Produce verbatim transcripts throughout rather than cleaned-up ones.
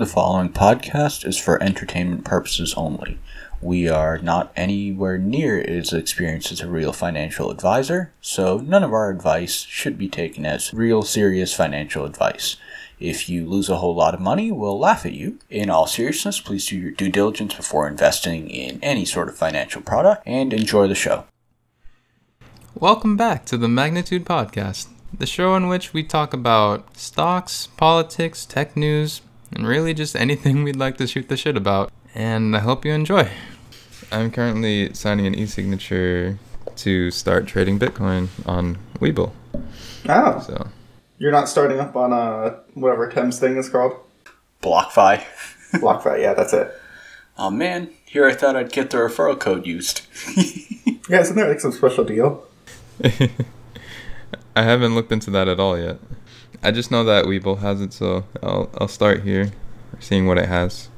The following podcast is for entertainment purposes only. We are not anywhere near its experience as a real financial advisor, so none of our advice should be taken as real serious financial advice. If you lose a whole lot of money, we'll laugh at you. In all seriousness, please do your due diligence before investing in any sort of financial product and enjoy the show. Welcome back to the Magnitude Podcast, the show in which we talk about stocks, politics, tech news, and really just anything we'd like to shoot the shit about. And I hope you enjoy. I'm currently signing an e-signature to start trading Bitcoin on Webull. Oh. So. You're not starting up on uh, whatever Tim's thing is called? BlockFi. BlockFi, yeah, that's it. Oh, man. Here I thought I'd get the referral code used. Yeah, isn't there like some special deal? I haven't looked into that at all yet. I just know that Webull has it, so I'll I'll start here, seeing what it has.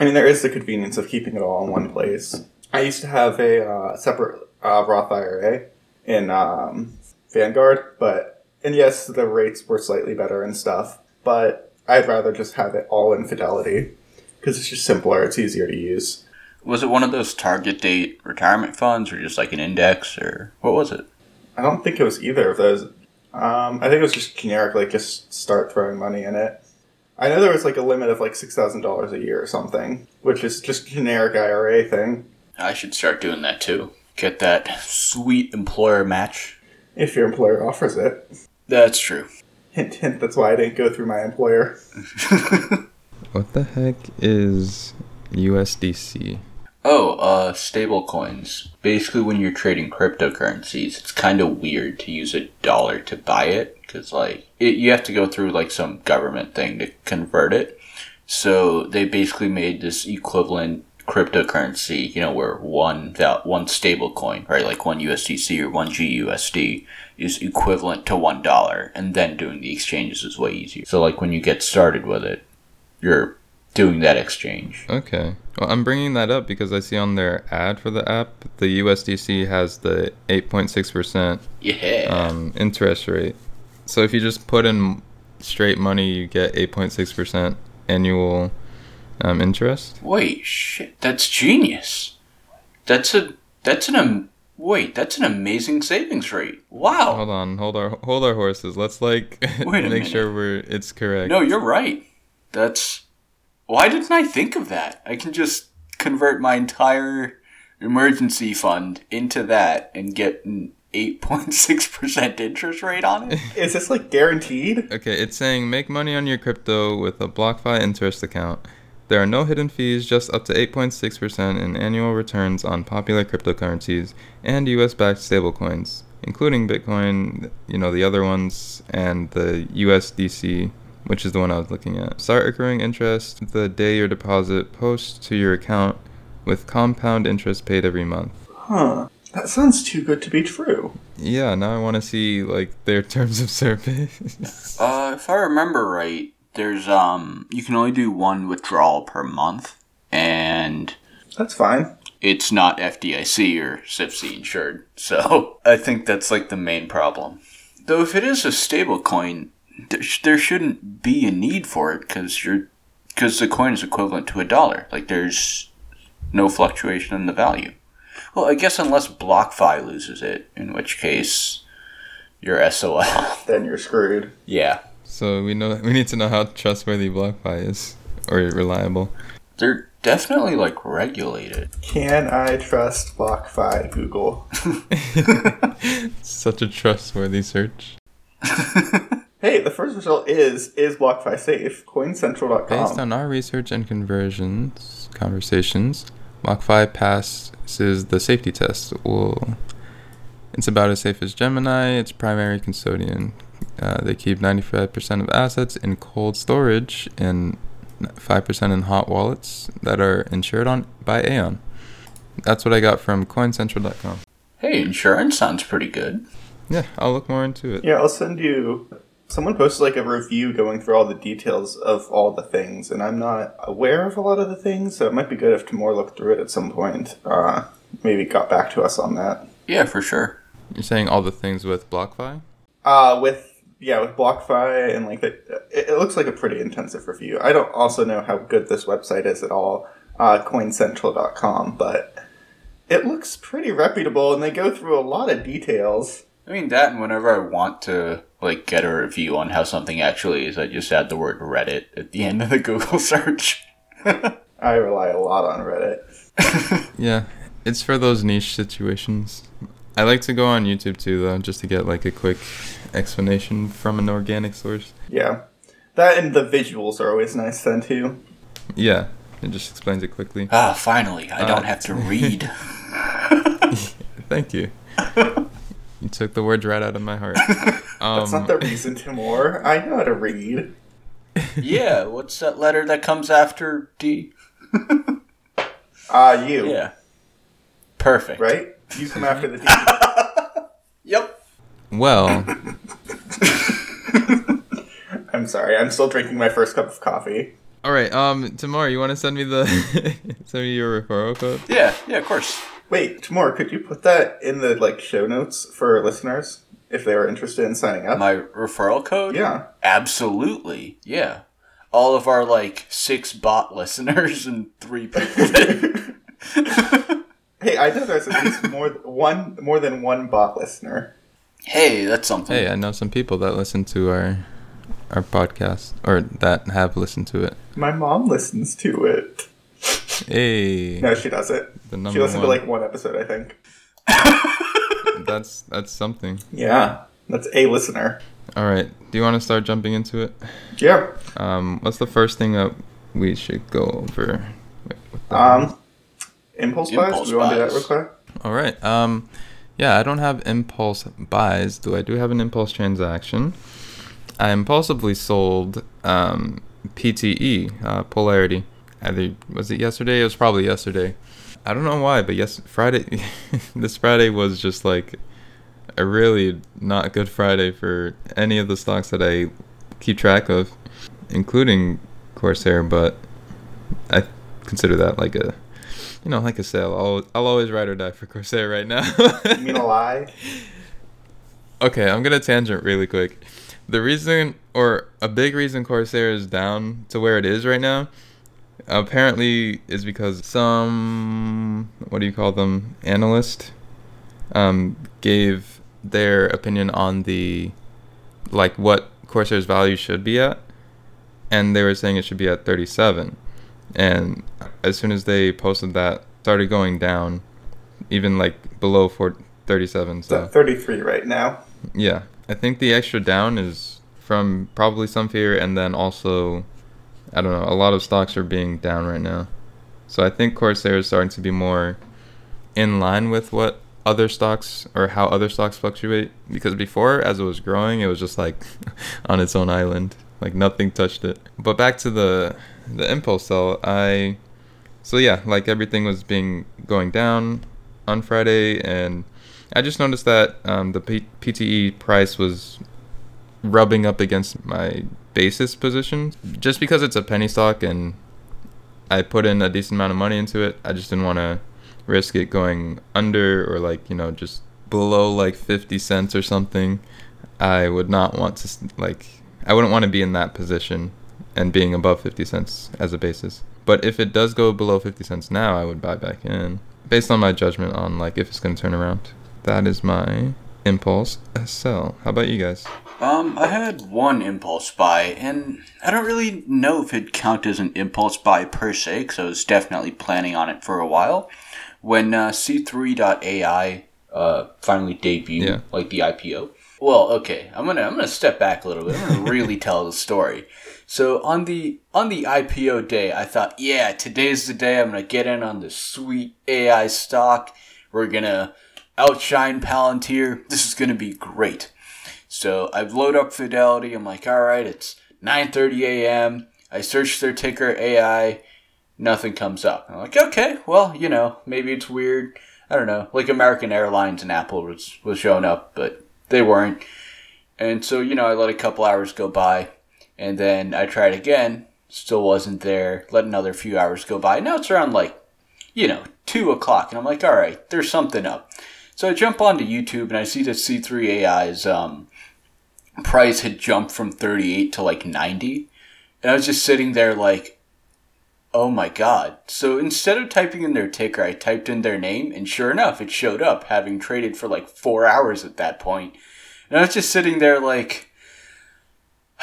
I mean, there is the convenience of keeping it all in one place. I used to have a uh, separate uh, Roth I R A in um, Vanguard, but and yes, the rates were slightly better and stuff, but I'd rather just have it all in Fidelity, because it's just simpler, it's easier to use. Was it one of those target date retirement funds, or just like an index, or what was it? I don't think it was either of those. Um, I think it was just generic, like just start throwing money in it. I know there was like a limit of like six thousand dollars a year or something, which is just generic I R A thing. I should start doing that too. Get that sweet employer match. If your employer offers it. That's true. Hint, hint, that's why I didn't go through my employer. What the heck is U S D C? Oh, uh, stable coins. Basically, when you're trading cryptocurrencies, it's kind of weird to use a dollar to buy it, because like it, you have to go through like some government thing to convert it. So they basically made this equivalent cryptocurrency, you know, where one one stable coin, right, like one U S D C or one G U S D is equivalent to one dollar, and then doing the exchanges is way easier. So like when you get started with it, you're doing that exchange. Okay. Well, I'm bringing that up because I see on their ad for the app, the U S D C has the eight point six percent yeah. um, interest rate. So if you just put in straight money, you get eight point six percent annual um, interest. Wait, shit. That's genius. That's a, that's an, um, wait, that's an amazing savings rate. Wow. Hold on. Hold our, hold our horses. Let's like make sure we're, it's correct. No, you're right. That's, why didn't I think of that? I can just convert my entire emergency fund into that and get an eight point six percent interest rate on it. Is this like guaranteed? Okay, it's saying make money on your crypto with a BlockFi interest account. There are no hidden fees, just up to eight point six percent in annual returns on popular cryptocurrencies and U S-backed stablecoins, including Bitcoin, you know, the other ones, and the U S D C, which is the one I was looking at. Start accruing interest the day your deposit posts to your account with compound interest paid every month. Huh. That sounds too good to be true. Yeah, now I want to see like their terms of service. uh, if I remember right, there's um you can only do one withdrawal per month, and that's fine. It's not F D I C or S I F C insured. So I think that's like the main problem. Though if it is a stable coin, There, there shouldn't be a need for it because you're, because the coin is equivalent to a dollar. Like there's no fluctuation in the value. Well, I guess unless BlockFi loses it, in which case you're S O L. Then you're screwed. Yeah. So we know we need to know how trustworthy BlockFi is or reliable. They're definitely like regulated. Can I trust BlockFi? Google. Such a trustworthy search. Hey, the first result is, is BlockFi safe? coin central dot com. Based on our research and conversions, conversations, BlockFi passes the safety test. Well, it's about as safe as Gemini, its primary custodian. Uh, they keep ninety-five percent of assets in cold storage and five percent in hot wallets that are insured on by Aon. That's what I got from coin central dot com. Hey, insurance sounds pretty good. Yeah, I'll look more into it. Yeah, I'll send you... Someone posted like a review going through all the details of all the things, and I'm not aware of a lot of the things, so it might be good if Timur looked through it at some point. Uh, maybe got back to us on that. Yeah, for sure. You're saying all the things with BlockFi? Uh, with yeah, with BlockFi and like that, it, it looks like a pretty intensive review. I don't also know how good this website is at all, uh, coin central dot com, but it looks pretty reputable, and they go through a lot of details. I mean, that, and whenever I want to like get a review on how something actually is, I just add the word Reddit at the end of the Google search. I rely a lot on Reddit. Yeah, it's for those niche situations. I like to go on YouTube too, though, just to get like a quick explanation from an organic source. Yeah, that and the visuals are always nice then too. Yeah, it just explains it quickly. Ah, finally, I uh, don't have to read. Thank you. You took the words right out of my heart. Um, That's not the reason, Tim Moore. I know how to read. Yeah, what's that letter that comes after D? Ah, uh, U. Yeah. Perfect. Right? You come after the D. Yep. Well. I'm sorry. I'm still drinking my first cup of coffee. All right. Um, Tamar, you want to send me the send me your referral code? Yeah. Yeah. Of course. Wait, Tamar, could you put that in the like show notes for listeners if they are interested in signing up? My referral code? Yeah. Absolutely. Yeah. All of our like six bot listeners and three people. Hey, I know there's at least more one more than one bot listener. Hey, that's something. Hey, I know some people that listen to our our podcast or that have listened to it. My mom listens to it. Hey. No, she doesn't. She listened one. to like one episode, I think. That's that's something. Yeah, that's a listener. All right. Do you want to start jumping into it? Yeah. Um, what's the first thing that we should go over? Wait, what the um. One? Impulse buys? Impulse do you want to do that real quick? All right. Um, yeah, I don't have impulse buys, though I do have an impulse transaction. I impulsively sold um, P T E, uh, Polarity. Either was it yesterday? It was probably yesterday. I don't know why, but yes, Friday. This Friday was just like a really not good Friday for any of the stocks that I keep track of, including Corsair. But I consider that like a You know, like a sale. I'll, I'll always ride or die for Corsair right now. You mean a lie? Okay, I'm going to tangent really quick. The reason, or a big reason Corsair is down to where it is right now, apparently is because some, what do you call them, analyst um, gave their opinion on the, like, what Corsair's value should be at, and they were saying it should be at thirty-seven. And as soon as they posted that, started going down, even like below four thirty-seven. So it's at thirty-three right now. Yeah, I think the extra down is from probably some fear, and then also, I don't know, a lot of stocks are being down right now. So I think Corsair is starting to be more in line with what other stocks or how other stocks fluctuate. Because before, as it was growing, it was just like on its own island. Like nothing touched it. But back to the the impulse sell. I so yeah, like everything was being going down on Friday, and I just noticed that um, the P- PTE price was rubbing up against my basis position. Just because it's a penny stock, and I put in a decent amount of money into it, I just didn't want to risk it going under or like you know just below like fifty cents or something. I would not want to like. I wouldn't want to be in that position and being above fifty cents as a basis. But if it does go below fifty cents now, I would buy back in based on my judgment on like if it's going to turn around. That is my impulse sell. How about you guys? Um, I had one impulse buy, and I don't really know if it counts as an impulse buy per se, because I was definitely planning on it for a while. When uh, C three dot A I uh, finally debuted, yeah. like the I P O. Well, okay. I'm gonna I'm gonna step back a little bit. I'm gonna really tell the story. So on the on the I P O day, I thought, yeah, today's the day I'm gonna get in on this sweet A I stock. We're gonna outshine Palantir. This is gonna be great. So I load up Fidelity. I'm like, all right, it's nine thirty a.m. I search their ticker A I. Nothing comes up. I'm like, okay, well, you know, maybe it's weird. I don't know. Like American Airlines and Apple was was showing up, but. They weren't. And so, you know, I let a couple hours go by. And then I tried again. Still wasn't there. Let another few hours go by. Now it's around like, you know, two o'clock. And I'm like, all right, there's something up. So I jump onto YouTube and I see that C three A I is um, price had jumped from thirty-eight to like ninety. And I was just sitting there like, oh my God. So instead of typing in their ticker, I typed in their name, and sure enough, it showed up, having traded for like four hours at that point. And I was just sitting there like,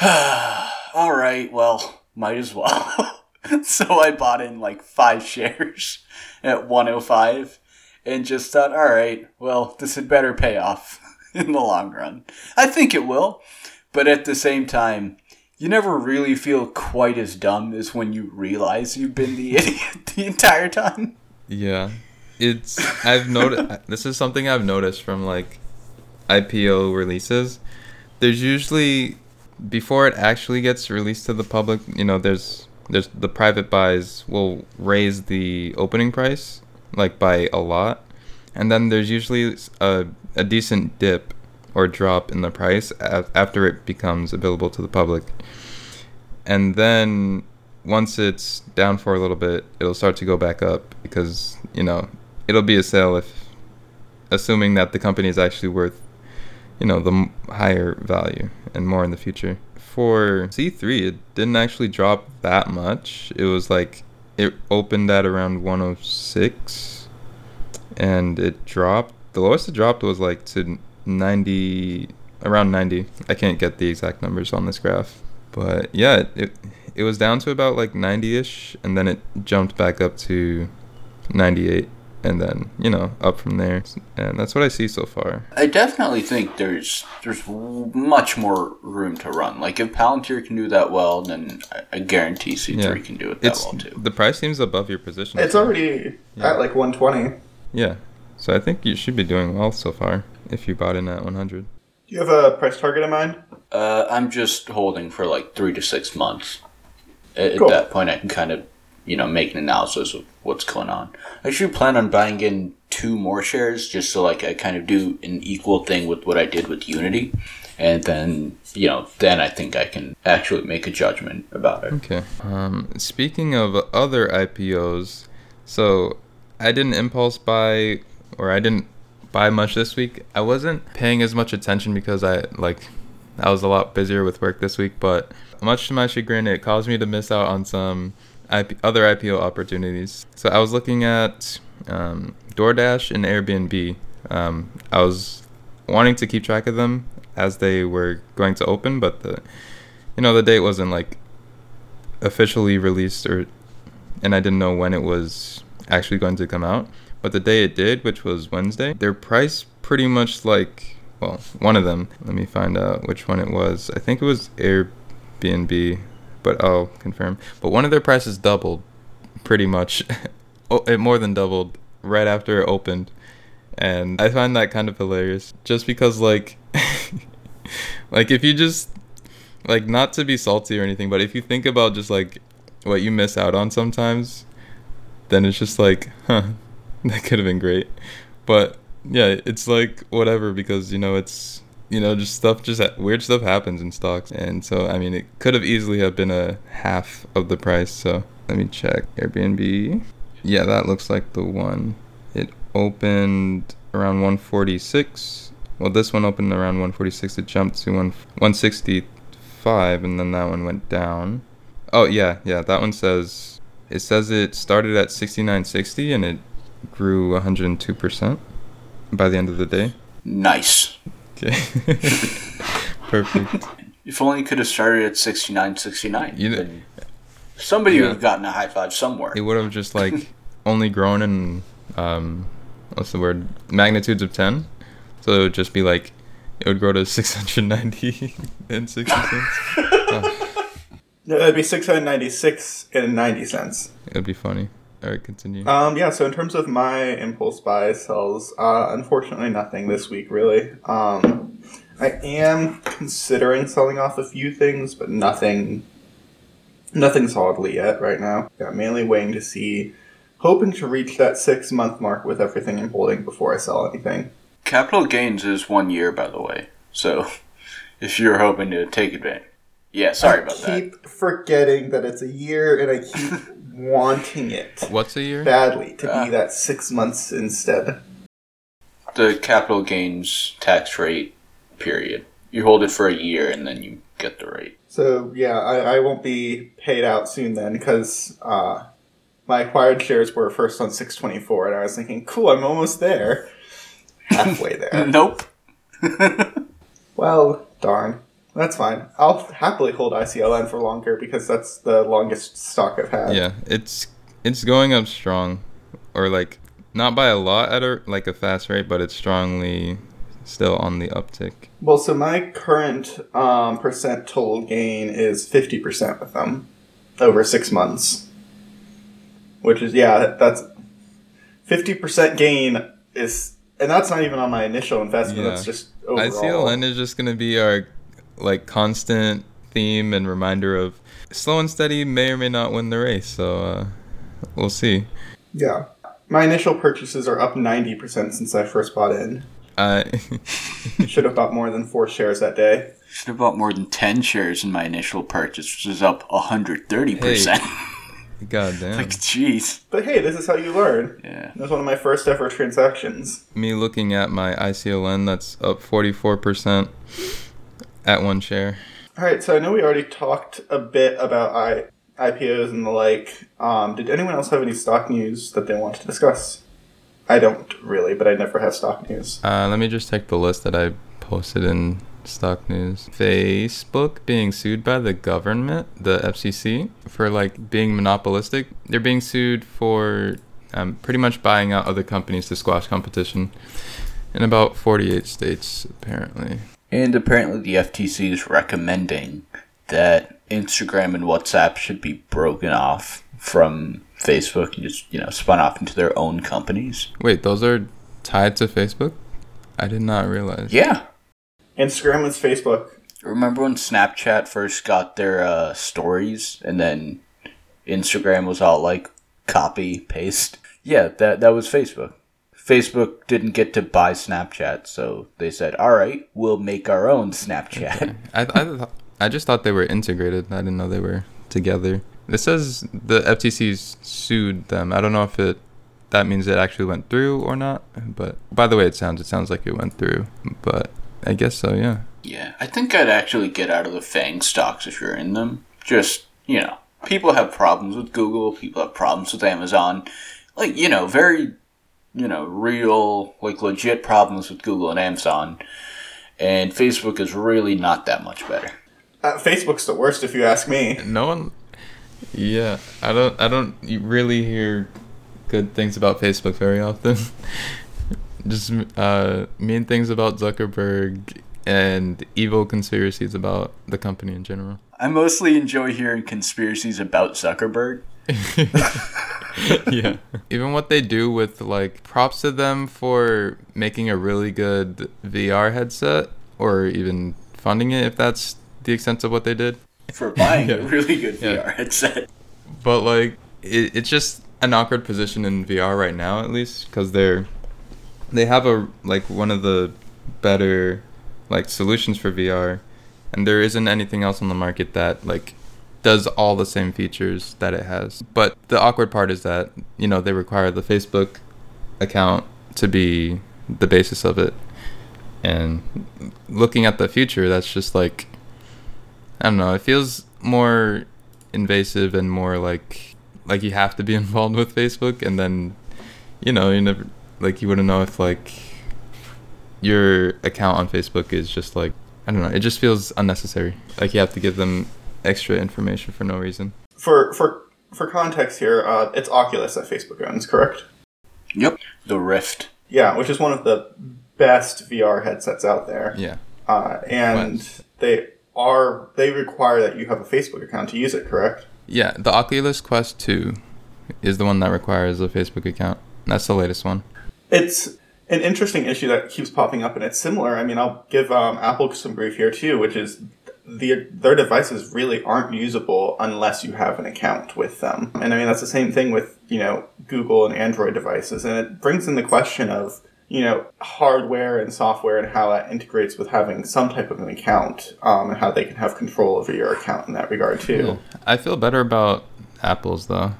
all right, well, might as well. So I bought in like five shares at one oh five and just thought, all right, well, this had better pay off in the long run. I think it will. But at the same time, you never really feel quite as dumb as when you realize you've been the idiot the entire time. Yeah. It's I've noticed this is something I've noticed from like I P O releases. There's usually, before it actually gets released to the public, you know, there's there's the private buys will raise the opening price like by a lot, and then there's usually a, a decent dip or drop in the price af- after it becomes available to the public. And then once it's down for a little bit, it'll start to go back up because, you know, it'll be a sale if, assuming that the company is actually worth, you know, the m- higher value and more in the future. For C three, it didn't actually drop that much. It was like, it opened at around one oh six, and it dropped. The lowest it dropped was like to ninety, around ninety. I can't get the exact numbers on this graph. But yeah, it it was down to about like ninety-ish, and then it jumped back up to ninety-eight, and then, you know, up from there. And that's what I see so far. I definitely think there's there's much more room to run. Like, if Palantir can do that well, then I guarantee C three yeah. can do it that it's, well, too. The price seems above your position. It's already yeah. at, like, one twenty. Yeah. So I think you should be doing well so far if you bought in at one hundred. Do you have a price target in mind? Uh, I'm just holding for, like, three to six months. At, cool. at that point, I can kind of, you know, make an analysis of what's going on. I should plan on buying in two more shares just so, like, I kind of do an equal thing with what I did with Unity. And then, you know, then I think I can actually make a judgment about it. Okay. Um, speaking of other I P Os, so I didn't impulse buy, or I didn't buy much this week. I wasn't paying as much attention because I, like, I was a lot busier with work this week. But much to my chagrin, it caused me to miss out on some I P, other I P O opportunities. So I was looking at um, DoorDash and Airbnb. Um, I was wanting to keep track of them as they were going to open, but the, you know, the date wasn't like officially released, or, and I didn't know when it was actually going to come out. But the day it did, which was Wednesday, their price pretty much like, well, one of them. Let me find out which one it was. I think it was Airbnb. But I'll confirm. But one of their prices doubled, pretty much. Oh, it more than doubled right after it opened. And I find that kind of hilarious. Just because, like, like if you just, like, not to be salty or anything, but if you think about just, like, what you miss out on sometimes, then it's just like, huh, that could have been great. But, yeah, it's like, whatever, because, you know, it's, you know, just stuff, just weird stuff happens in stocks. And so, I mean, it could have easily have been a half of the price. So let me check Airbnb. Yeah, that looks like the one. It opened around one forty-six. Well, this one opened around one forty-six. It jumped to one sixty-five, and then that one went down. Oh, yeah, yeah, that one says, it says it started at sixty-nine sixty, and it grew one hundred two percent by the end of the day. Nice. Okay. Perfect. If only you could have started at sixty-nine sixty-nine. You know, somebody yeah. would have gotten a high five somewhere. It would have just like only grown in um, what's the word? magnitudes of ten. So it would just be like it would grow to six hundred ninety and sixty cents. Oh. No, that'd be six hundred ninety-six and ninety cents. It'd be funny. All right, continue. Um, yeah, so in terms of my impulse buy sells, uh, unfortunately nothing this week, really. Um, I am considering selling off a few things, but nothing nothing solidly yet right now. Yeah, mainly waiting to see, hoping to reach that six-month mark with everything I'm holding before I sell anything. Capital gains is one year, by the way, so if you're hoping to take advantage. Yeah, sorry I about that. I keep forgetting that it's a year, and I keep wanting it. What's a year? Badly, to uh, be that six months instead. The capital gains tax rate period. you hold it for a year and then you get the rate. So yeah, I, I won't be paid out soon then, because uh, my acquired shares were first on six twenty-four, and I was thinking, cool, I'm almost there. Halfway there. Nope. Well, darn. That's fine. I'll happily hold I C L N for longer, because that's the longest stock I've had. Yeah, it's it's going up strong, or like not by a lot at a like a fast rate, but it's strongly still on the uptick. Well, so my current um, percent total gain is fifty percent with them over six months, which is yeah, that's fifty percent gain is, and that's not even on my initial investment. Yeah. That's just overall. I C L N is just going to be our like constant theme and reminder of slow and steady may or may not win the race. So uh, we'll see. Yeah, my initial purchases are up ninety percent since I first bought in. I should have bought more than four shares that day. Should have bought more than ten shares in my initial purchase, which is up one hundred thirty percent. Hey. God damn. Like, jeez. But hey, this is how you learn. Yeah. That was one of my first ever transactions. Me looking at my I C L N, that's up forty-four percent at one share. All right, so I know we already talked a bit about I- IPOs and the like. Um, did anyone else have any stock news that they want to discuss? I don't really, but I never have stock news. Uh, let me just check the list that I posted in stock news. Facebook being sued by the government, the F T C, for like being monopolistic. They're being sued for um, pretty much buying out other companies to squash competition in about forty-eight states, apparently. And apparently the F T C is recommending that Instagram and WhatsApp should be broken off from Facebook and just, you know, spun off into their own companies. Wait, those are tied to Facebook? I did not realize. Yeah. Instagram was Facebook. Remember when Snapchat first got their uh, stories, and then Instagram was all like copy, paste? Yeah, that, that was Facebook. Facebook didn't get to buy Snapchat, so they said, all right, we'll make our own Snapchat. Okay. I, th- I, th- I just thought they were integrated. I didn't know they were together. It says the F T C sued them. I don't know if it that means it actually went through or not. But by the way, it sounds it sounds like it went through. But I guess so, yeah. Yeah, I think I'd actually get out of the FAANG stocks if you're in them. Just, you know, people have problems with Google. People have problems with Amazon. Like, you know, very, you know, real, like legit problems with Google and Amazon. And Facebook is really not that much better. Uh, Facebook's the worst if you ask me. No one... Yeah, I don't I don't really hear good things about Facebook very often. Just uh, mean things about Zuckerberg and evil conspiracies about the company in general. I mostly enjoy hearing conspiracies about Zuckerberg. Yeah. Even what they do with, like, props to them for making a really good V R headset, or even funding it, if that's the extent of what they did. For buying yeah. a really good yeah. V R headset. But, like, it, it's just an awkward position in V R right now, at least, because they're, they have, a like, one of the better, like, solutions for V R, and there isn't anything else on the market that, like, does all the same features that it has. But the awkward part is that, you know, they require the Facebook account to be the basis of it. And looking at the future, that's just, like... I don't know, it feels more invasive and more like like you have to be involved with Facebook, and then, you know, you never like you wouldn't know if like your account on Facebook is just like, I don't know, it just feels unnecessary. Like you have to give them extra information for no reason. For for for context here, uh, it's Oculus that Facebook owns, correct? Yep. The Rift. Yeah, which is one of the best V R headsets out there. Yeah. Uh, and West. they Are they require that you have a Facebook account to use it, correct? Yeah, the Oculus Quest two is the one that requires a Facebook account. That's the latest one. It's an interesting issue that keeps popping up, and it's similar. I mean, I'll give um, Apple some grief here too, which is the their devices really aren't usable unless you have an account with them. And I mean, that's the same thing with, you know, Google and Android devices, and it brings in the question of, you know, hardware and software and how that integrates with having some type of an account, um, and how they can have control over your account in that regard, too. Yeah. I feel better about Apple's, though,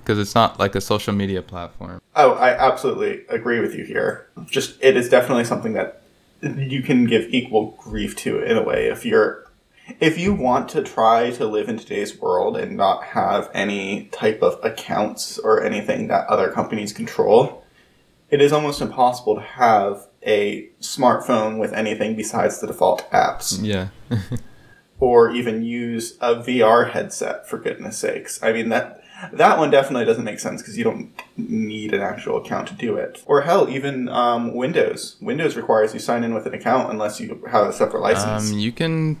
because it's not like a social media platform. Oh, I absolutely agree with you here. Just, it is definitely something that you can give equal grief to it in a way. If you're, if you want to try to live in today's world and not have any type of accounts or anything that other companies control, it is almost impossible to have a smartphone with anything besides the default apps. Yeah. Or even use a V R headset, for goodness sakes. I mean, that that one definitely doesn't make sense because you don't need an actual account to do it. Or hell, even um, Windows. Windows requires you sign in with an account unless you have a separate license. Um, you can...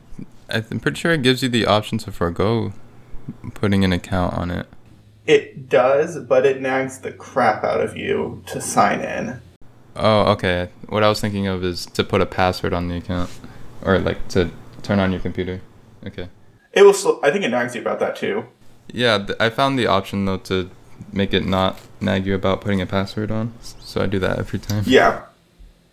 I'm pretty sure it gives you the option to forego putting an account on it. It does, but it nags the crap out of you to sign in. Oh, okay. What I was thinking of is to put a password on the account, or like to turn on your computer. Okay. It will. Sl- I think it nags you about that too. Yeah, th- I found the option though to make it not nag you about putting a password on, so I do that every time. Yeah,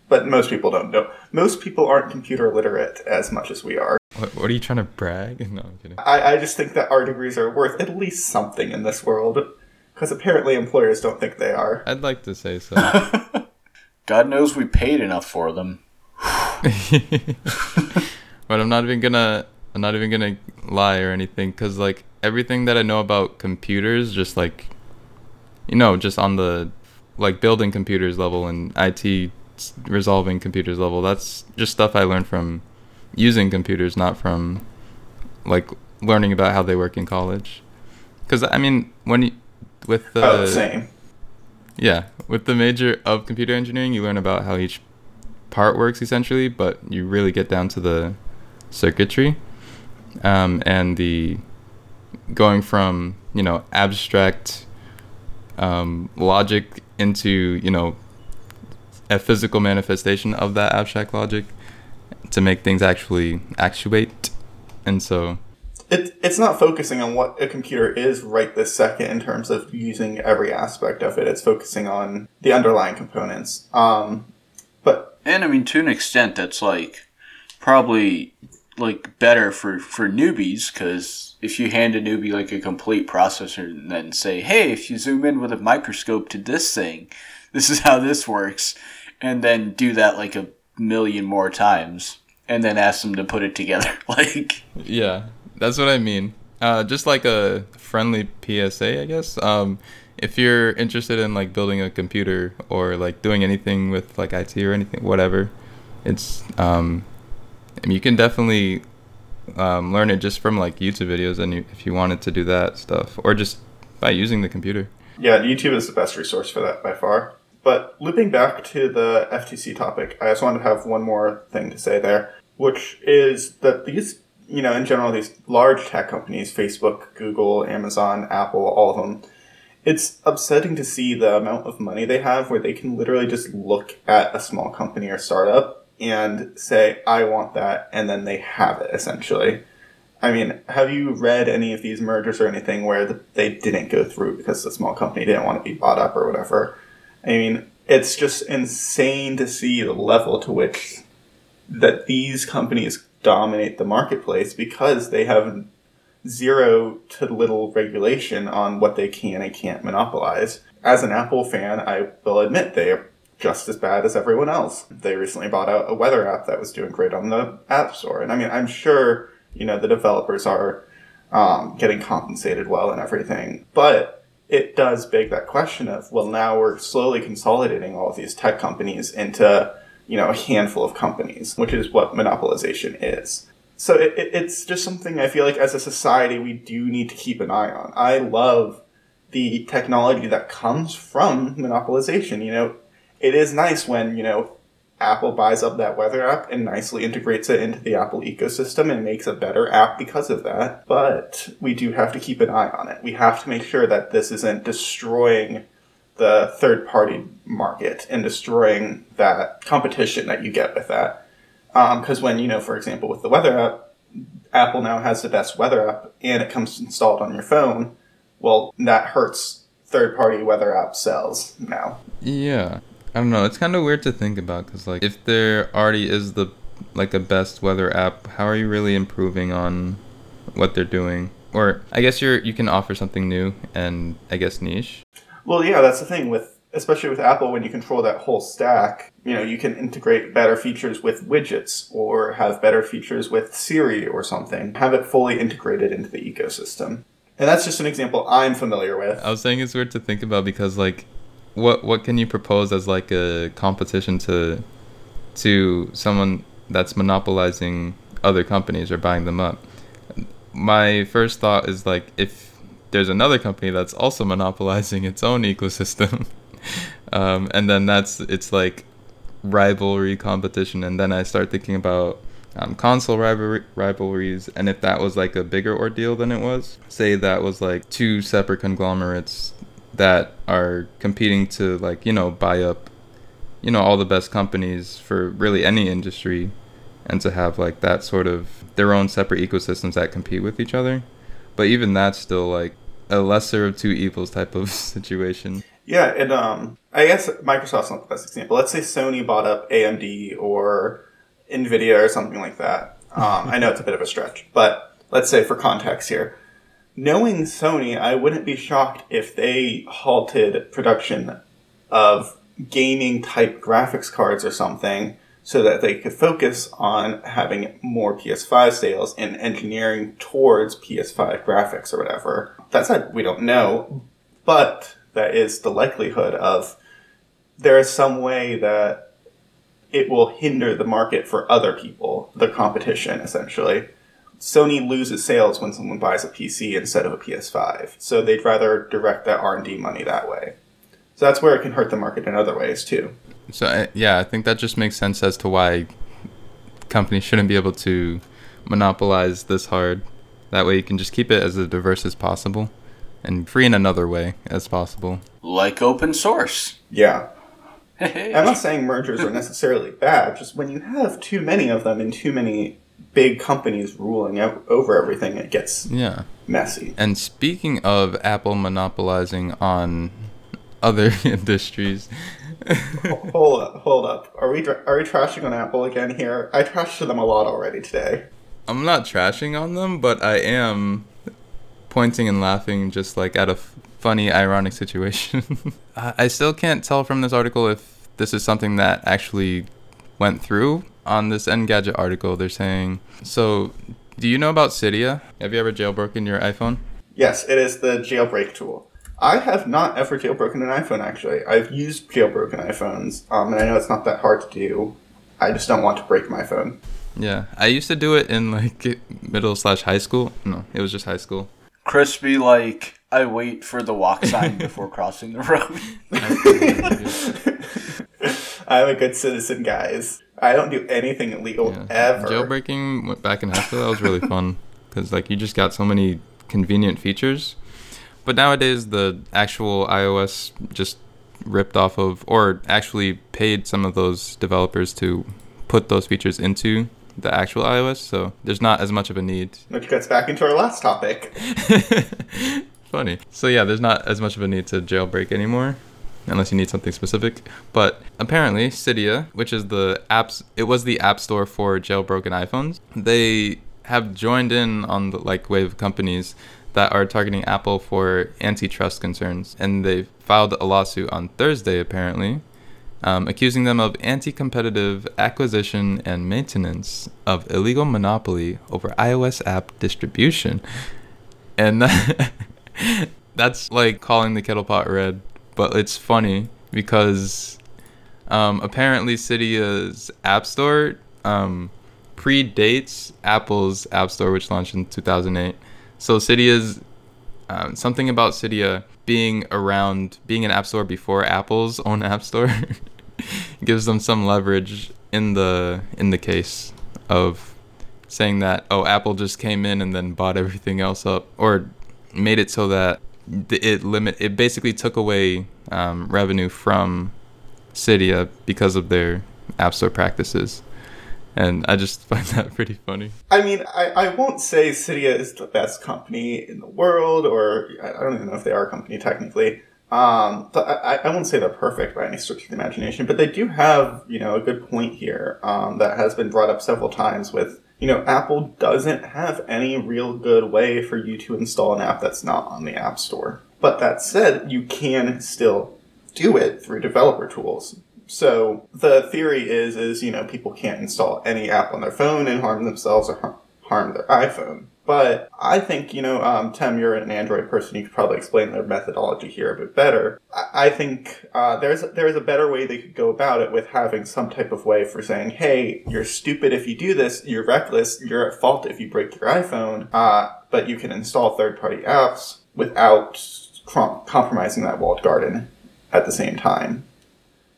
but most people don't know. Most people aren't computer literate as much as we are. What, what are you trying to brag? No, I'm kidding. I, I just think that our degrees are worth at least something in this world, because apparently employers don't think they are. I'd like to say so. God knows we paid enough for them. But I'm not even gonna, I'm not even gonna lie or anything, because like everything that I know about computers, just like, you know, just on the like building computers level and I T resolving computers level, that's just stuff I learned from using computers, not from like learning about how they work in college. Because I mean, when you, with the oh, same. Yeah, with the major of computer engineering, you learn about how each part works, essentially, but you really get down to the circuitry um, and the going from, you know, abstract um, logic into, you know, a physical manifestation of that abstract logic to make things actually actuate. And so... It, it's not focusing on what a computer is right this second in terms of using every aspect of it. It's focusing on the underlying components. Um, but And, I mean, to an extent, that's, like, probably, like, better for, for newbies, because if you hand a newbie, like, a complete processor and then say, hey, if you zoom in with a microscope to this thing, this is how this works, and then do that, like, a million more times, and then ask them to put it together, like... Yeah. That's what I mean. Uh, just like a friendly P S A, I guess. Um, if you're interested in like building a computer or like doing anything with like I T or anything, whatever, it's um, I mean, you can definitely um, learn it just from like YouTube videos, and you, if you wanted to do that stuff, or just by using the computer. Yeah, YouTube is the best resource for that by far. But looping back to the F T C topic, I just wanted to have one more thing to say there, which is that these. You know, in general, these large tech companies, Facebook, Google, Amazon, Apple, all of them, it's upsetting to see the amount of money they have where they can literally just look at a small company or startup and say, I want that, and then they have it, essentially. I mean, have you read any of these mergers or anything where the, they didn't go through because the small company didn't want to be bought up or whatever? I mean, it's just insane to see the level to which that these companies dominate the marketplace because they have zero to little regulation on what they can and can't monopolize. As an Apple fan, I will admit they are just as bad as everyone else. They recently bought out a weather app that was doing great on the App Store. And I mean, I'm sure, you know, the developers are um, getting compensated well and everything. But it does beg that question of, well, now we're slowly consolidating all of these tech companies into... you know, a handful of companies, which is what monopolization is. So it, it, it's just something I feel like as a society we do need to keep an eye on. I love the technology that comes from monopolization. You know, it is nice when, you know, Apple buys up that weather app and nicely integrates it into the Apple ecosystem and makes a better app because of that. But we do have to keep an eye on it. We have to make sure that this isn't destroying the third-party market and destroying that competition that you get with that. Because um, when, you know, for example, with the weather app, Apple now has the best weather app and it comes installed on your phone. Well, that hurts third-party weather app sales now. Yeah. I don't know. It's kind of weird to think about because, like, if there already is the, like, a best weather app, how are you really improving on what they're doing? Or I guess you're you can offer something new and, I guess, niche. Well, yeah, that's the thing with especially with Apple, when you control that whole stack, you know, you can integrate better features with widgets or have better features with Siri or something. Have it fully integrated into the ecosystem. And that's just an example I'm familiar with. I was saying it's weird to think about because, like, what what can you propose as, like, a competition to to someone that's monopolizing other companies or buying them up? My first thought is, like, if there's another company that's also monopolizing its own ecosystem, um, and then that's it's like rivalry competition, and then I start thinking about um, console rivalry, rivalries, and if that was like a bigger ordeal than it was, say that was like two separate conglomerates that are competing to, like, you know, buy up, you know, all the best companies for really any industry, and to have like that sort of their own separate ecosystems that compete with each other. But even that's still like a lesser of two evils type of situation. Yeah, and um, I guess Microsoft's not the best example. Let's say Sony bought up A M D or NVIDIA or something like that. Um, I know it's a bit of a stretch, but let's say for context here. Knowing Sony, I wouldn't be shocked if they halted production of gaming-type graphics cards or something so that they could focus on having more P S five sales and engineering towards P S five graphics or whatever. That said, we don't know, but that is the likelihood of there is some way that it will hinder the market for other people, the competition, essentially. Sony loses sales when someone buys a P C instead of a P S five, so they'd rather direct that R and D money that way. So that's where it can hurt the market in other ways, too. So, yeah, I think that just makes sense as to why companies shouldn't be able to monopolize this hard. That way you can just keep it as diverse as possible and free in another way as possible. Like open source. Yeah. Hey. I'm not saying mergers are necessarily bad. Just when you have too many of them and too many big companies ruling out over everything, it gets yeah. messy. And speaking of Apple monopolizing on other industries... hold up, hold up. Are we are we trashing on Apple again here? I trashed them a lot already today. I'm not trashing on them, but I am pointing and laughing just like at a f- funny, ironic situation. I still can't tell from this article if this is something that actually went through. On this Engadget article, they're saying, so do you know about Cydia? Have you ever jailbroken your iPhone? Yes, it is the jailbreak tool. I have not ever jailbroken an iPhone, actually. I've used jailbroken iPhones, um, and I know it's not that hard to do. I just don't want to break my phone. Yeah, I used to do it in, like, middle slash high school. No, it was just high school. Crispy, like, I wait for the walk sign before crossing the road. I'm a good citizen, guys. I don't do anything illegal, yeah. ever. Jailbreaking back in high school, that was really fun. Because, like, you just got so many convenient features. But nowadays, the actual iOS just ripped off of, or actually paid some of those developers to put those features into the actual iOS, so there's not as much of a need. Which gets back into our last topic. Funny. So yeah, there's not as much of a need to jailbreak anymore, unless you need something specific. But apparently, Cydia, which is the apps, it was the app store for jailbroken iPhones, they have joined in on the like wave of companies that are targeting Apple for antitrust concerns. And they filed a lawsuit on Thursday, apparently, um, accusing them of anti-competitive acquisition and maintenance of illegal monopoly over iOS app distribution. And that, that's like calling the kettle pot red, but it's funny because um, apparently Cydia's App Store um, predates Apple's App Store, which launched in two thousand eight. So Cydia's, um, something about Cydia being around, being an app store before Apple's own app store gives them some leverage in the in the case of saying that, oh, Apple just came in and then bought everything else up or made it so that it limit it basically took away um, revenue from Cydia because of their app store practices. And I just find that pretty funny. I mean, I, I won't say Cydia is the best company in the world, or I don't even know if they are a company technically. Um, but I, I won't say they're perfect by any stretch of the imagination, but they do have, you know, a good point here um, that has been brought up several times with, you know, Apple doesn't have any real good way for you to install an app that's not on the App Store. But that said, you can still do it through developer tools. So the theory is, is, you know, people can't install any app on their phone and harm themselves or harm their iPhone. But I think, you know, um, Tim, you're an Android person. You could probably explain their methodology here a bit better. I, I think uh, there's there's a better way they could go about it with having some type of way for saying, hey, you're stupid if you do this. You're reckless. You're at fault if you break your iPhone. Uh, but you can install third-party apps without crom- compromising that walled garden at the same time.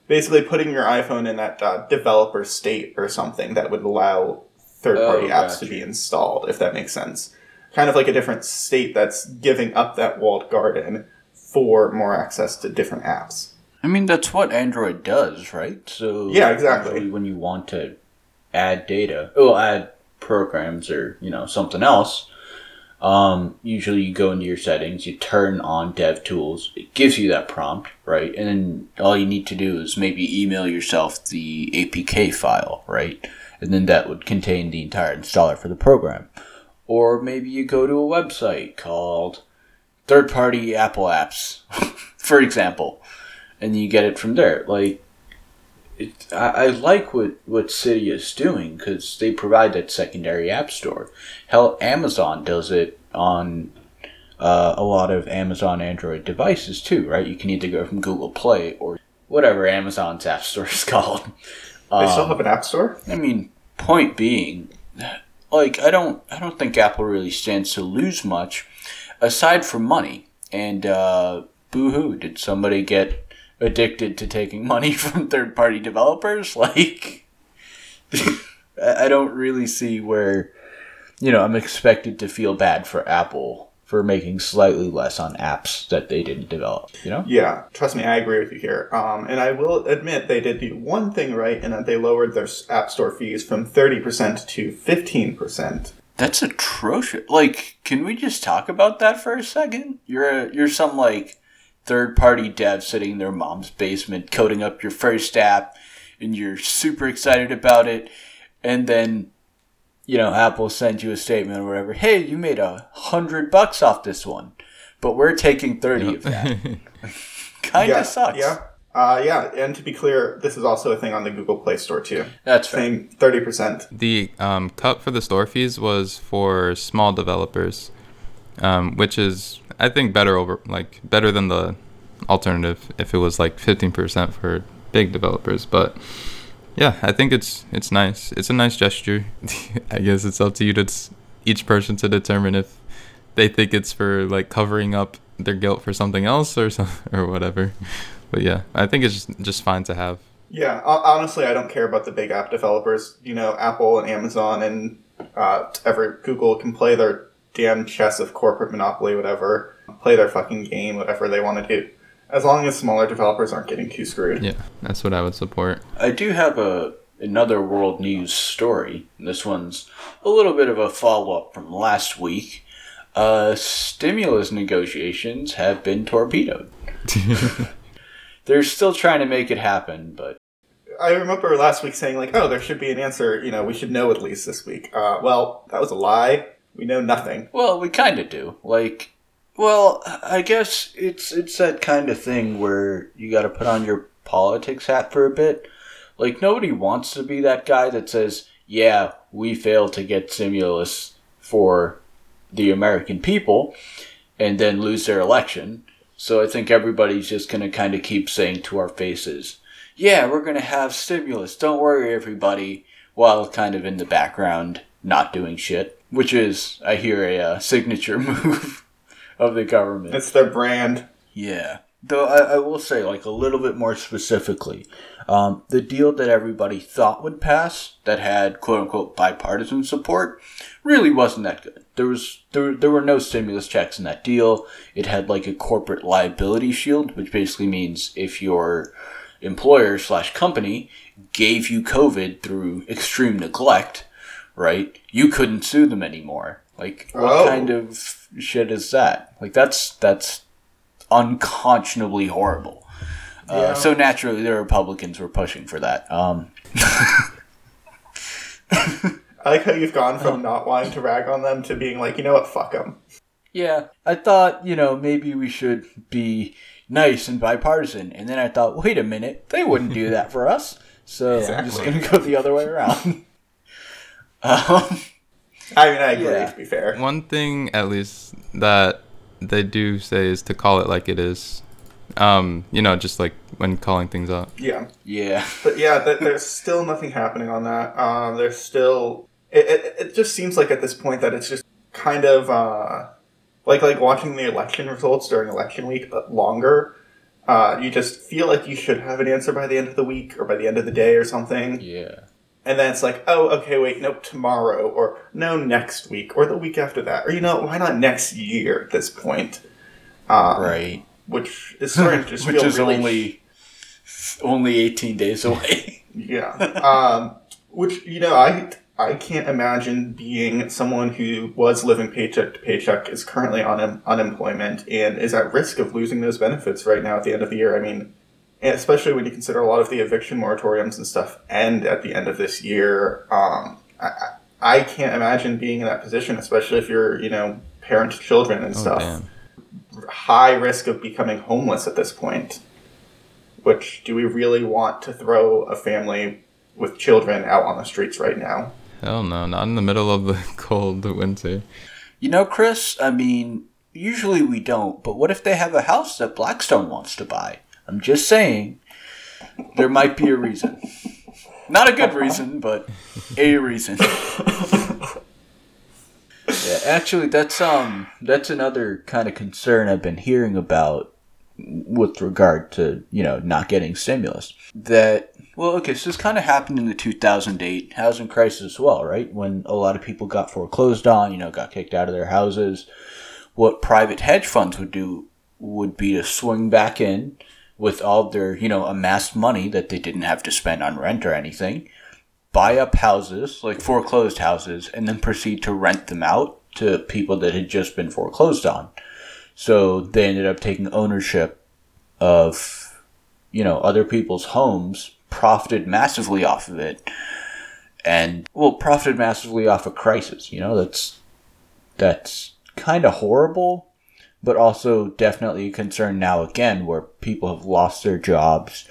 Basically putting your iPhone in that uh, developer state or something that would allow third-party oh, apps gotcha. to be installed, if that makes sense. Kind of like a different state that's giving up that walled garden for more access to different apps. I mean, that's what Android does, right? So yeah, exactly. When you want to add data, or add programs or, you know, something else, um, usually you go into your settings, you turn on dev tools, it gives you that prompt, right? And then all you need to do is maybe email yourself the A P K file, right? And then that would contain the entire installer for the program. Or maybe you go to a website called Third-Party Apple Apps, for example, and you get it from there. Like, it, I, I like what, what Cydia is doing because they provide that secondary app store. Hell, Amazon does it on uh, a lot of Amazon Android devices too, right? You can either go from Google Play or whatever Amazon's app store is called. They still have an app store? Um, I mean, point being, like, I don't I don't think Apple really stands to lose much, aside from money. And uh, boo-hoo, did somebody get addicted to taking money from third-party developers? Like, I don't really see where, you know, I'm expected to feel bad for Apple for making slightly less on apps that they didn't develop, you know? Yeah, trust me, I agree with you here. Um, and I will admit they did do one thing right in that they lowered their app store fees from thirty percent to fifteen percent. That's atrocious. Like, can we just talk about that for a second? You're a, you're some, like, third-party dev sitting in their mom's basement coding up your first app, and you're super excited about it, and then, you know, Apple sends you a statement or whatever. Hey, you made a hundred bucks off this one, but we're taking thirty yep. of that. Kind of yeah, sucks. Yeah, uh, yeah. And to be clear, this is also a thing on the Google Play Store too. That's same thirty percent. The um, cut for the store fees was for small developers, um, which is I think better over like better than the alternative if it was like fifteen percent for big developers, but. Yeah, I think it's it's nice. It's a nice gesture. I guess it's up to you to each person to determine if they think it's for like covering up their guilt for something else or some, or whatever. But yeah, I think it's just, just fine to have. Yeah, honestly, I don't care about the big app developers. You know, Apple and Amazon and uh, every Google can play their damn chess of corporate monopoly, whatever. Play their fucking game, whatever they want to do. As long as smaller developers aren't getting too screwed. Yeah, that's what I would support. I do have a another world news story. This one's a little bit of a follow-up from last week. Uh, stimulus negotiations have been torpedoed. They're still trying to make it happen, but... I remember last week saying, like, oh, there should be an answer. You know, we should know at least this week. Uh, well, that was a lie. We know nothing. Well, we kind of do. Like... Well, I guess it's it's that kind of thing where you got to put on your politics hat for a bit. Like, nobody wants to be that guy that says, yeah, we failed to get stimulus for the American people and then lose their election. So I think everybody's just going to kind of keep saying to our faces, yeah, we're going to have stimulus. Don't worry, everybody, while kind of in the background not doing shit, which is, I hear, a uh, signature move. Of the government. It's their brand. Yeah. Though I, I will say, like, a little bit more specifically, um, the deal that everybody thought would pass that had, quote-unquote, bipartisan support really wasn't that good. There was there, there were no stimulus checks in that deal. It had, like, a corporate liability shield, which basically means if your employer slash company gave you COVID through extreme neglect, right, you couldn't sue them anymore. Like, what oh. kind of shit is that? Like, that's that's unconscionably horrible. Yeah. Uh, so naturally, the Republicans were pushing for that. Um. I like how you've gone from um, not wanting to rag on them to being like, you know what, fuck them. Yeah, I thought, you know, maybe we should be nice and bipartisan. And then I thought, wait a minute, they wouldn't do that for us. So exactly. I'm just going to go the other way around. um, I mean, I agree, yeah. to be fair. One thing, at least, that they do say is to call it like it is. Um, you know, just like when calling things out. Yeah. Yeah. But yeah, th- there's still nothing happening on that. Um, there's still... It, it it just seems like at this point that it's just kind of uh, like like watching the election results during election week, but longer. Uh, you just feel like you should have an answer by the end of the week or by the end of the day or something. Yeah. And then it's like, oh, okay, wait, nope, tomorrow, or no, next week, or the week after that, or, you know, why not next year at this point? Um, right. Which is starting to just which feel is really... only only eighteen days away. Yeah. Um, which, you know, I... I can't imagine being someone who was living paycheck to paycheck, is currently on un- unemployment, and is at risk of losing those benefits right now at the end of the year. I mean, especially when you consider a lot of the eviction moratoriums and stuff end at the end of this year. Um, I, I can't imagine being in that position, especially if you're, you know, parent to children and oh, stuff. Damn. High risk of becoming homeless at this point. Which, do we really want to throw a family with children out on the streets right now? Hell no, not in the middle of the cold winter. You know, Chris, I mean, usually we don't, but what if they have a house that Blackstone wants to buy? I'm just saying, there might be a reason. Not a good reason, but a reason. Yeah, actually, that's um, that's another kind of concern I've been hearing about with regard to, you know, not getting stimulus. That... Well, okay, so this kind of happened in the two thousand eight housing crisis as well, right? When a lot of people got foreclosed on, you know, got kicked out of their houses. What private hedge funds would do would be to swing back in with all their, you know, amassed money that they didn't have to spend on rent or anything, buy up houses, like foreclosed houses, and then proceed to rent them out to people that had just been foreclosed on. So they ended up taking ownership of, you know, other people's homes, profited massively off of it, and well profited massively off a crisis. You know, that's that's kind of horrible, but also definitely a concern now again, where people have lost their jobs,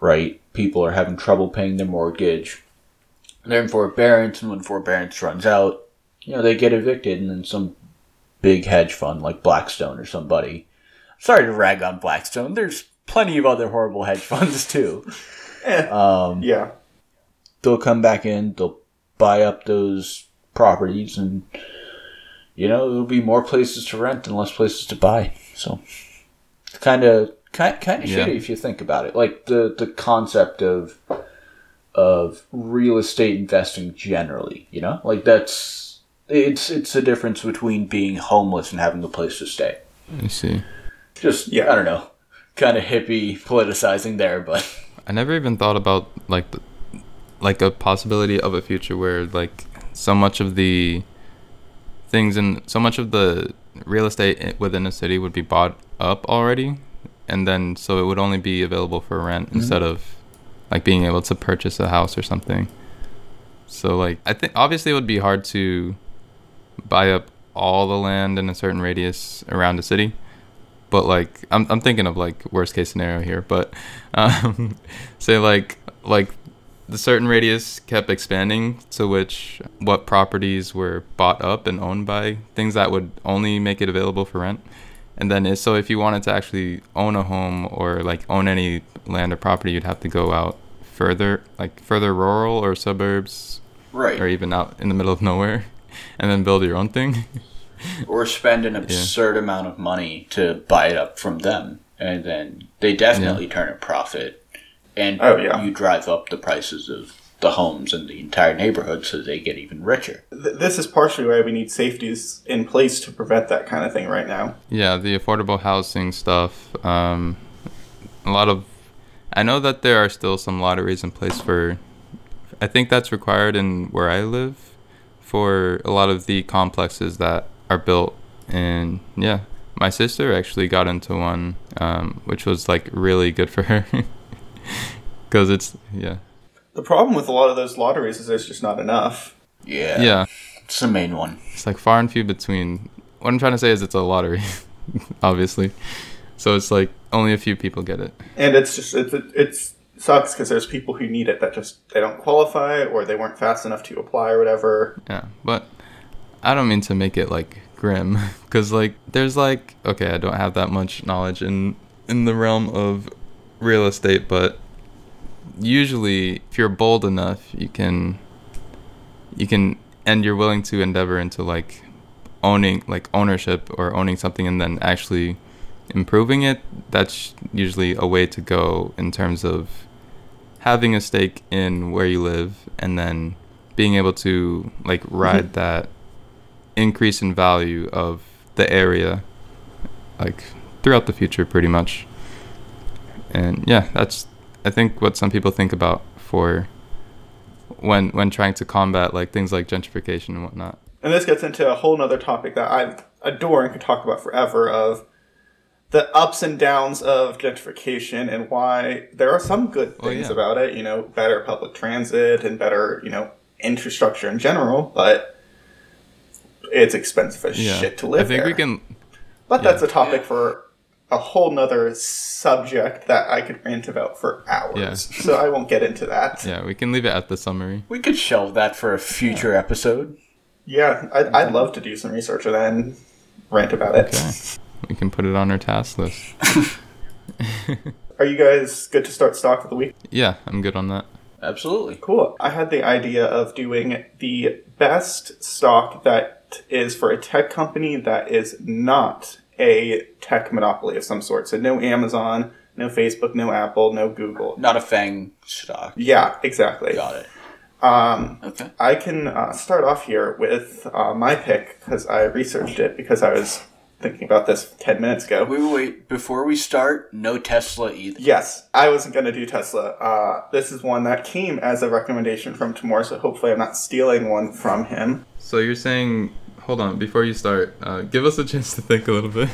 right? People are having trouble paying their mortgage, they're in forbearance, and when forbearance runs out, you know, they get evicted, and then some big hedge fund like Blackstone or somebody, sorry to rag on Blackstone, there's plenty of other horrible hedge funds too. Um, yeah, they'll come back in, they'll buy up those properties, and, you know, there'll be more places to rent and less places to buy. So it's kind of kind kind of yeah. shitty if you think about it. Like the, the concept of of real estate investing generally, you know, like that's it's it's the difference between being homeless and having a place to stay. I see. Just yeah, I don't know, kind of hippie politicizing there, but. I never even thought about like the, like a possibility of a future where like so much of the things and so much of the real estate within a city would be bought up already, and then so it would only be available for rent mm-hmm. instead of like being able to purchase a house or something. So like I think obviously it would be hard to buy up all the land in a certain radius around a city. But like I'm I'm thinking of like worst case scenario here, but um, say like like the certain radius kept expanding, to which what properties were bought up and owned by things that would only make it available for rent, and then if, so if you wanted to actually own a home or like own any land or property, you'd have to go out further, like further rural or suburbs, right, or even out in the middle of nowhere, and then build your own thing. Or spend an absurd yeah. amount of money to buy it up from them. And then they definitely yeah. turn a profit. And oh, yeah. you drive up the prices of the homes in the entire neighborhood, so they get even richer. Th- this is partially why we need safeties in place to prevent that kind of thing right now. Yeah, the affordable housing stuff. Um, a lot of... I know that there are still some lotteries in place for... I think that's required in where I live for a lot of the complexes that are built. And yeah, my sister actually got into one, um which was like really good for her, because it's yeah the problem with a lot of those lotteries is there's just not enough. Yeah yeah it's the main one. It's like far and few between what I'm trying to say is it's a lottery, obviously. So it's like only a few people get it. And it's just, it's, it's sucks because there's people who need it that just, they don't qualify or they weren't fast enough to apply or whatever. Yeah, but I don't mean to make it like grim because like there's like, okay, I don't have that much knowledge in, in the realm of real estate, but usually if you're bold enough, you can, you can, and you're willing to endeavor into like owning, like ownership or owning something and then actually improving it, that's usually a way to go in terms of having a stake in where you live and then being able to like ride mm-hmm. that increase in value of the area like throughout the future pretty much. And yeah, that's I think what some people think about for when when trying to combat like things like gentrification and whatnot. And this gets into a whole nother topic that I adore and could talk about forever of the ups and downs of gentrification and why there are some good things oh, yeah. about it, you know, better public transit and better, you know, infrastructure in general, but it's expensive as yeah. shit to live I think there. We can... But yeah. that's a topic for a whole nother subject that I could rant about for hours. Yeah. So I won't get into that. Yeah, we can leave it at the summary. We could shelve that for a future yeah. episode. Yeah, I'd, I'd love to do some research and then rant about it. Okay. We can put it on our task list. Are you guys good to start stock for the week? Yeah, I'm good on that. Absolutely. Cool. I had the idea of doing the best stock that is for a tech company that is not a tech monopoly of some sort. So no Amazon, no Facebook, no Apple, no Google. Not a FAANG stock. Yeah, exactly. Got it. Um, okay. I can uh, start off here with uh, my pick because I researched it because I was... thinking about this ten minutes ago. Wait, wait, wait. Before we start, no Tesla either. Yes, I wasn't going to do Tesla. Uh, this is one that came as a recommendation from Timur, so hopefully I'm not stealing one from him. So you're saying, hold on, before you start, uh, give us a chance to think a little bit.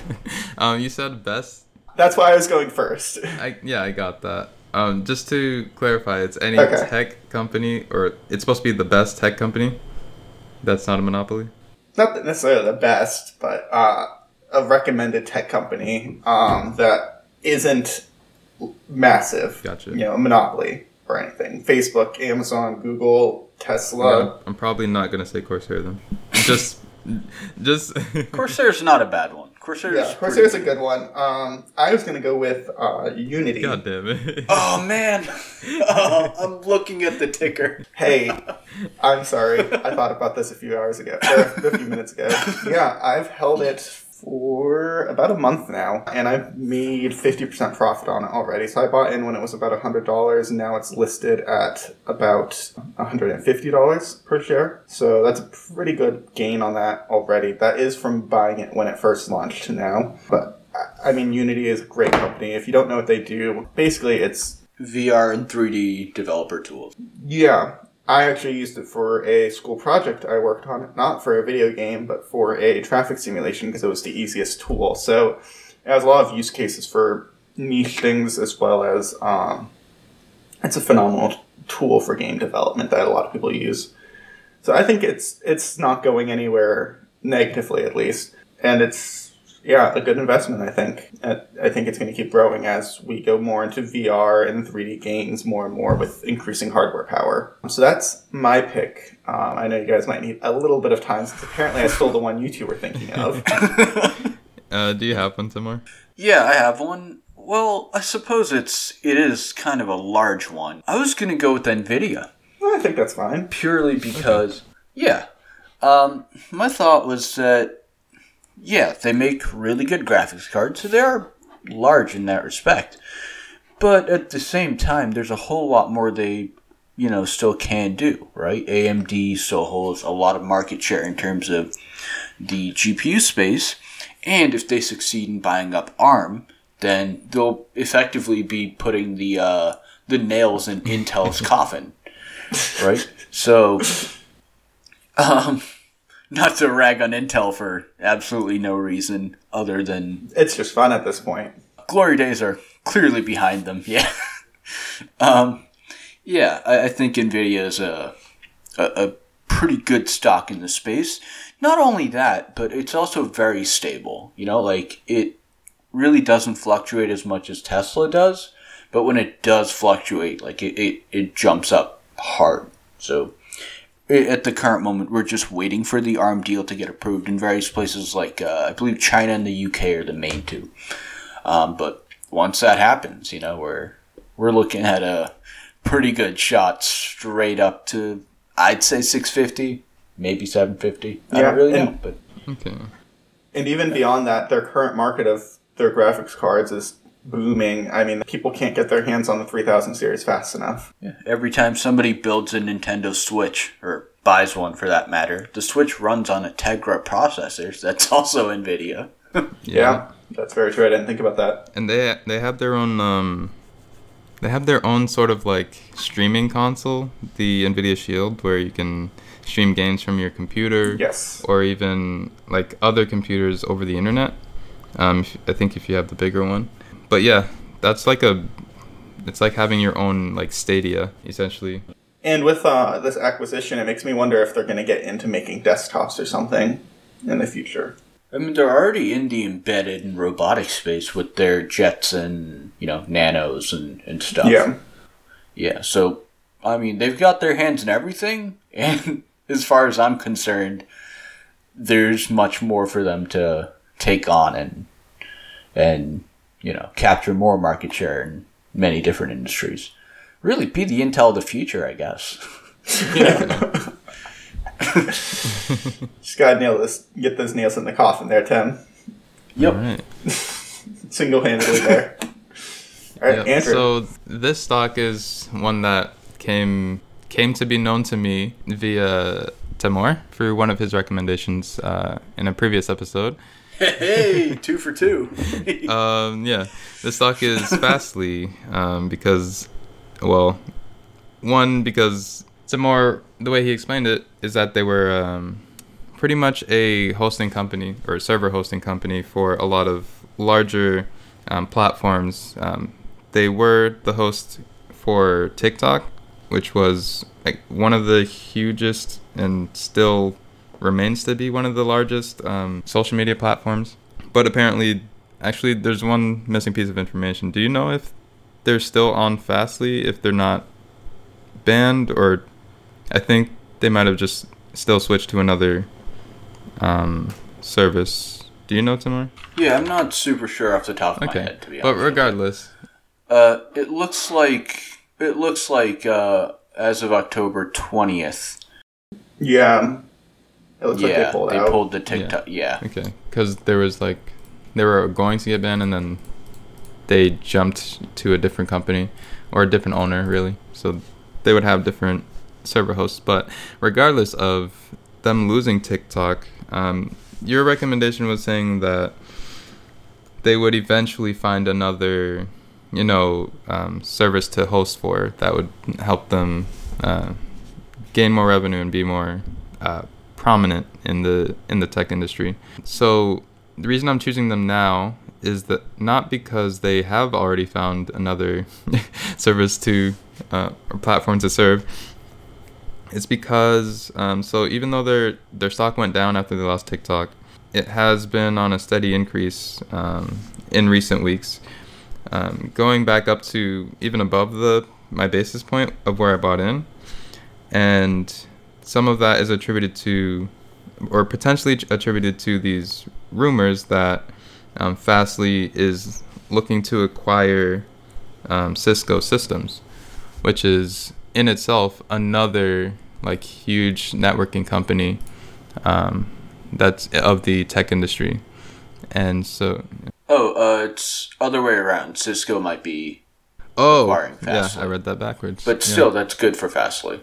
um, you said best. That's why I was going first. I, yeah, I got that. Um, just to clarify, it's any okay. tech company, or it's supposed to be the best tech company? That's not a monopoly? Not necessarily the best, but... Uh, a recommended tech company um, that isn't massive, gotcha. You know, a monopoly or anything. Facebook, Amazon, Google, Tesla. Yeah, I'm probably not going to say Corsair then. just, just. Corsair's not a bad one. Corsair's yeah, Corsair's a good one. Um, I was going to go with uh, Unity. God damn it. Oh man, oh, I'm looking at the ticker. Hey, I'm sorry. I thought about this a few hours ago, or a few minutes ago. Yeah, I've held it for about a month now, and I've made fifty percent profit on it already. So I bought in when it was about one hundred dollars, and now it's listed at about one hundred fifty dollars per share. So that's a pretty good gain on that already. That is from buying it when it first launched to now. But, I mean, Unity is a great company. If you don't know what they do, basically it's... V R and three D developer tools. Yeah. I actually used it for a school project I worked on, not for a video game, but for a traffic simulation because it was the easiest tool. So it has a lot of use cases for niche things as well as um, it's a phenomenal tool for game development that a lot of people use. So I think it's it's not going anywhere negatively, at least. And it's, yeah, a good investment, I think. I think it's going to keep growing as we go more into V R and three D games more and more with increasing hardware power. So that's my pick. Um, I know you guys might need a little bit of time since apparently I stole the one you two were thinking of. uh, do you have one, Timur? Yeah, I have one. Well, I suppose it's it is kind of a large one. I was going to go with NVIDIA. Well, I think that's fine. Purely because, yeah. Um, my thought was that yeah, they make really good graphics cards, so they are large in that respect. But at the same time, there's a whole lot more they, you know, still can do, right? A M D still holds a lot of market share in terms of the G P U space, and if they succeed in buying up ARM, then they'll effectively be putting the uh, the nails in Intel's coffin, right? So, um... not to rag on Intel for absolutely no reason other than... it's just fun at this point. Glory days are clearly behind them, yeah. um, yeah, I, I think NVIDIA is a, a, a pretty good stock in the space. Not only that, but it's also very stable. You know, like, it really doesn't fluctuate as much as Tesla does, but when it does fluctuate, like, it, it, it jumps up hard. So at the current moment, we're just waiting for the ARM deal to get approved in various places like, uh, I believe China and the U K are the main two. Um, but once that happens, you know, we're, we're looking at a pretty good shot straight up to, I'd say six fifty, maybe seven fifty. Yeah, I don't really and, know, but. Okay. And even beyond that, their current market of their graphics cards is booming. I mean, people can't get their hands on the three thousand series fast enough. Yeah. Every time somebody builds a Nintendo Switch, or buys one for that matter, the Switch runs on a Tegra processor. That's also NVIDIA. yeah. yeah, that's very true. I didn't think about that. And they they have their own um, they have their own sort of like streaming console, the NVIDIA Shield, where you can stream games from your computer, yes, or even like other computers over the internet. Um, if, I think if you have the bigger one. But yeah, that's like a, it's like having your own like Stadia, essentially. And with uh, this acquisition, it makes me wonder if they're going to get into making desktops or something in the future. I mean, they're already in the embedded and robotic space with their jets and, you know, nanos and, and stuff. Yeah. Yeah, so, I mean, they've got their hands in everything. And as far as I'm concerned, there's much more for them to take on and and... you know, capture more market share in many different industries. Really be the Intel of the future, I guess. Yeah. Just gotta nail this, get those nails in the coffin there, Tim. Yep. Right. Single-handedly there. All right, yep. Andrew. So this stock is one that came came to be known to me via Timur for one of his recommendations uh, in a previous episode. Hey, two for two. um, yeah, the stock is Fastly um, because, well, one, because Timur, the way he explained it, is that they were um, pretty much a hosting company or server hosting company for a lot of larger um, platforms. Um, they were the host for TikTok, which was like one of the hugest and still remains to be one of the largest um, social media platforms. But apparently, actually, there's one missing piece of information. Do you know if they're still on Fastly, if they're not banned? Or I think they might have just still switched to another um, service. Do you know, Timur? Yeah, I'm not super sure off the top of okay. my head, to be honest. But regardless. Uh, it looks like, it looks like uh, as of October twentieth. Yeah. It looks yeah, like they pulled, they pulled the TikTok. Yeah. yeah. Okay. Because there was like, they were going to get banned, and then they jumped to a different company or a different owner, really. So they would have different server hosts. But regardless of them losing TikTok, um, your recommendation was saying that they would eventually find another, you know, um, service to host for that would help them uh, gain more revenue and be more Uh, prominent in the in the tech industry. So the reason I'm choosing them now is that not because they have already found another service to uh, or platform to serve. It's because um, so even though their their stock went down after they lost TikTok, it has been on a steady increase um, in recent weeks, um, going back up to even above the my basis point of where I bought in. And some of that is attributed to, or potentially attributed to, these rumors that um, Fastly is looking to acquire um, Cisco Systems, which is in itself another like huge networking company um, that's of the tech industry. And so. Oh, uh, it's other way around. Cisco might be oh, acquiring Fastly. Yeah, I read that backwards. But still, yeah. That's good for Fastly.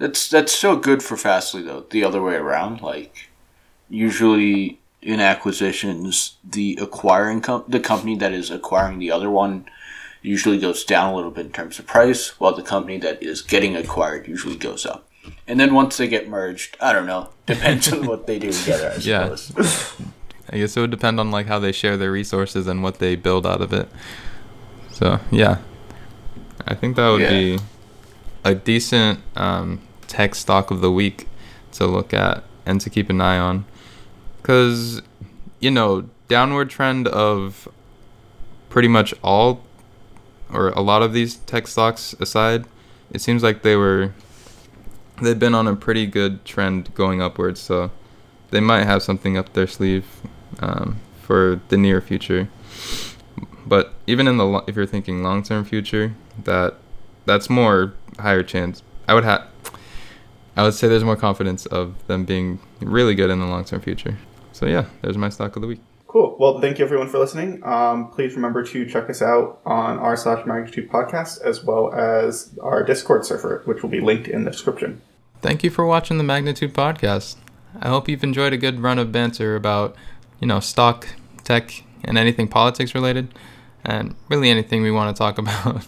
That's that's so good for Fastly, though, the other way around. Like, usually in acquisitions, the acquiring com- the company that is acquiring the other one usually goes down a little bit in terms of price, while the company that is getting acquired usually goes up. And then once they get merged, I don't know, depends on what they do together, I suppose. Yeah. I guess it would depend on, like, how they share their resources and what they build out of it. So, yeah. I think that would yeah. be a decent um, tech stock of the week to look at and to keep an eye on. Because, you know, downward trend of pretty much all or a lot of these tech stocks aside, it seems like they were, they've been on a pretty good trend going upwards. So they might have something up their sleeve um, for the near future. But even in the if you're thinking long-term future, that that's more higher chance. I would have, I would say there's more confidence of them being really good in the long-term future. So yeah, there's my stock of the week. Cool. Well, thank you everyone for listening. Um, please remember to check us out on r slash Magnitude Podcast as well as our Discord server, which will be linked in the description. Thank you for watching the Magnitude Podcast. I hope you've enjoyed a good run of banter about, you know, stock, tech, and anything politics related, and really anything we want to talk about.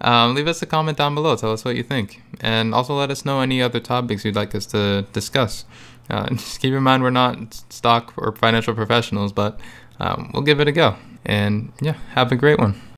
um, leave us a comment down below. Tell us what you think. And also let us know any other topics you'd like us to discuss. Uh, just keep in mind we're not stock or financial professionals, but um, we'll give it a go. And yeah, have a great one.